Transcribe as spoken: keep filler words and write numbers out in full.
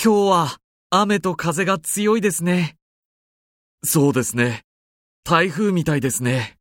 今日は雨と風が強いですね。そうですね。台風みたいですね。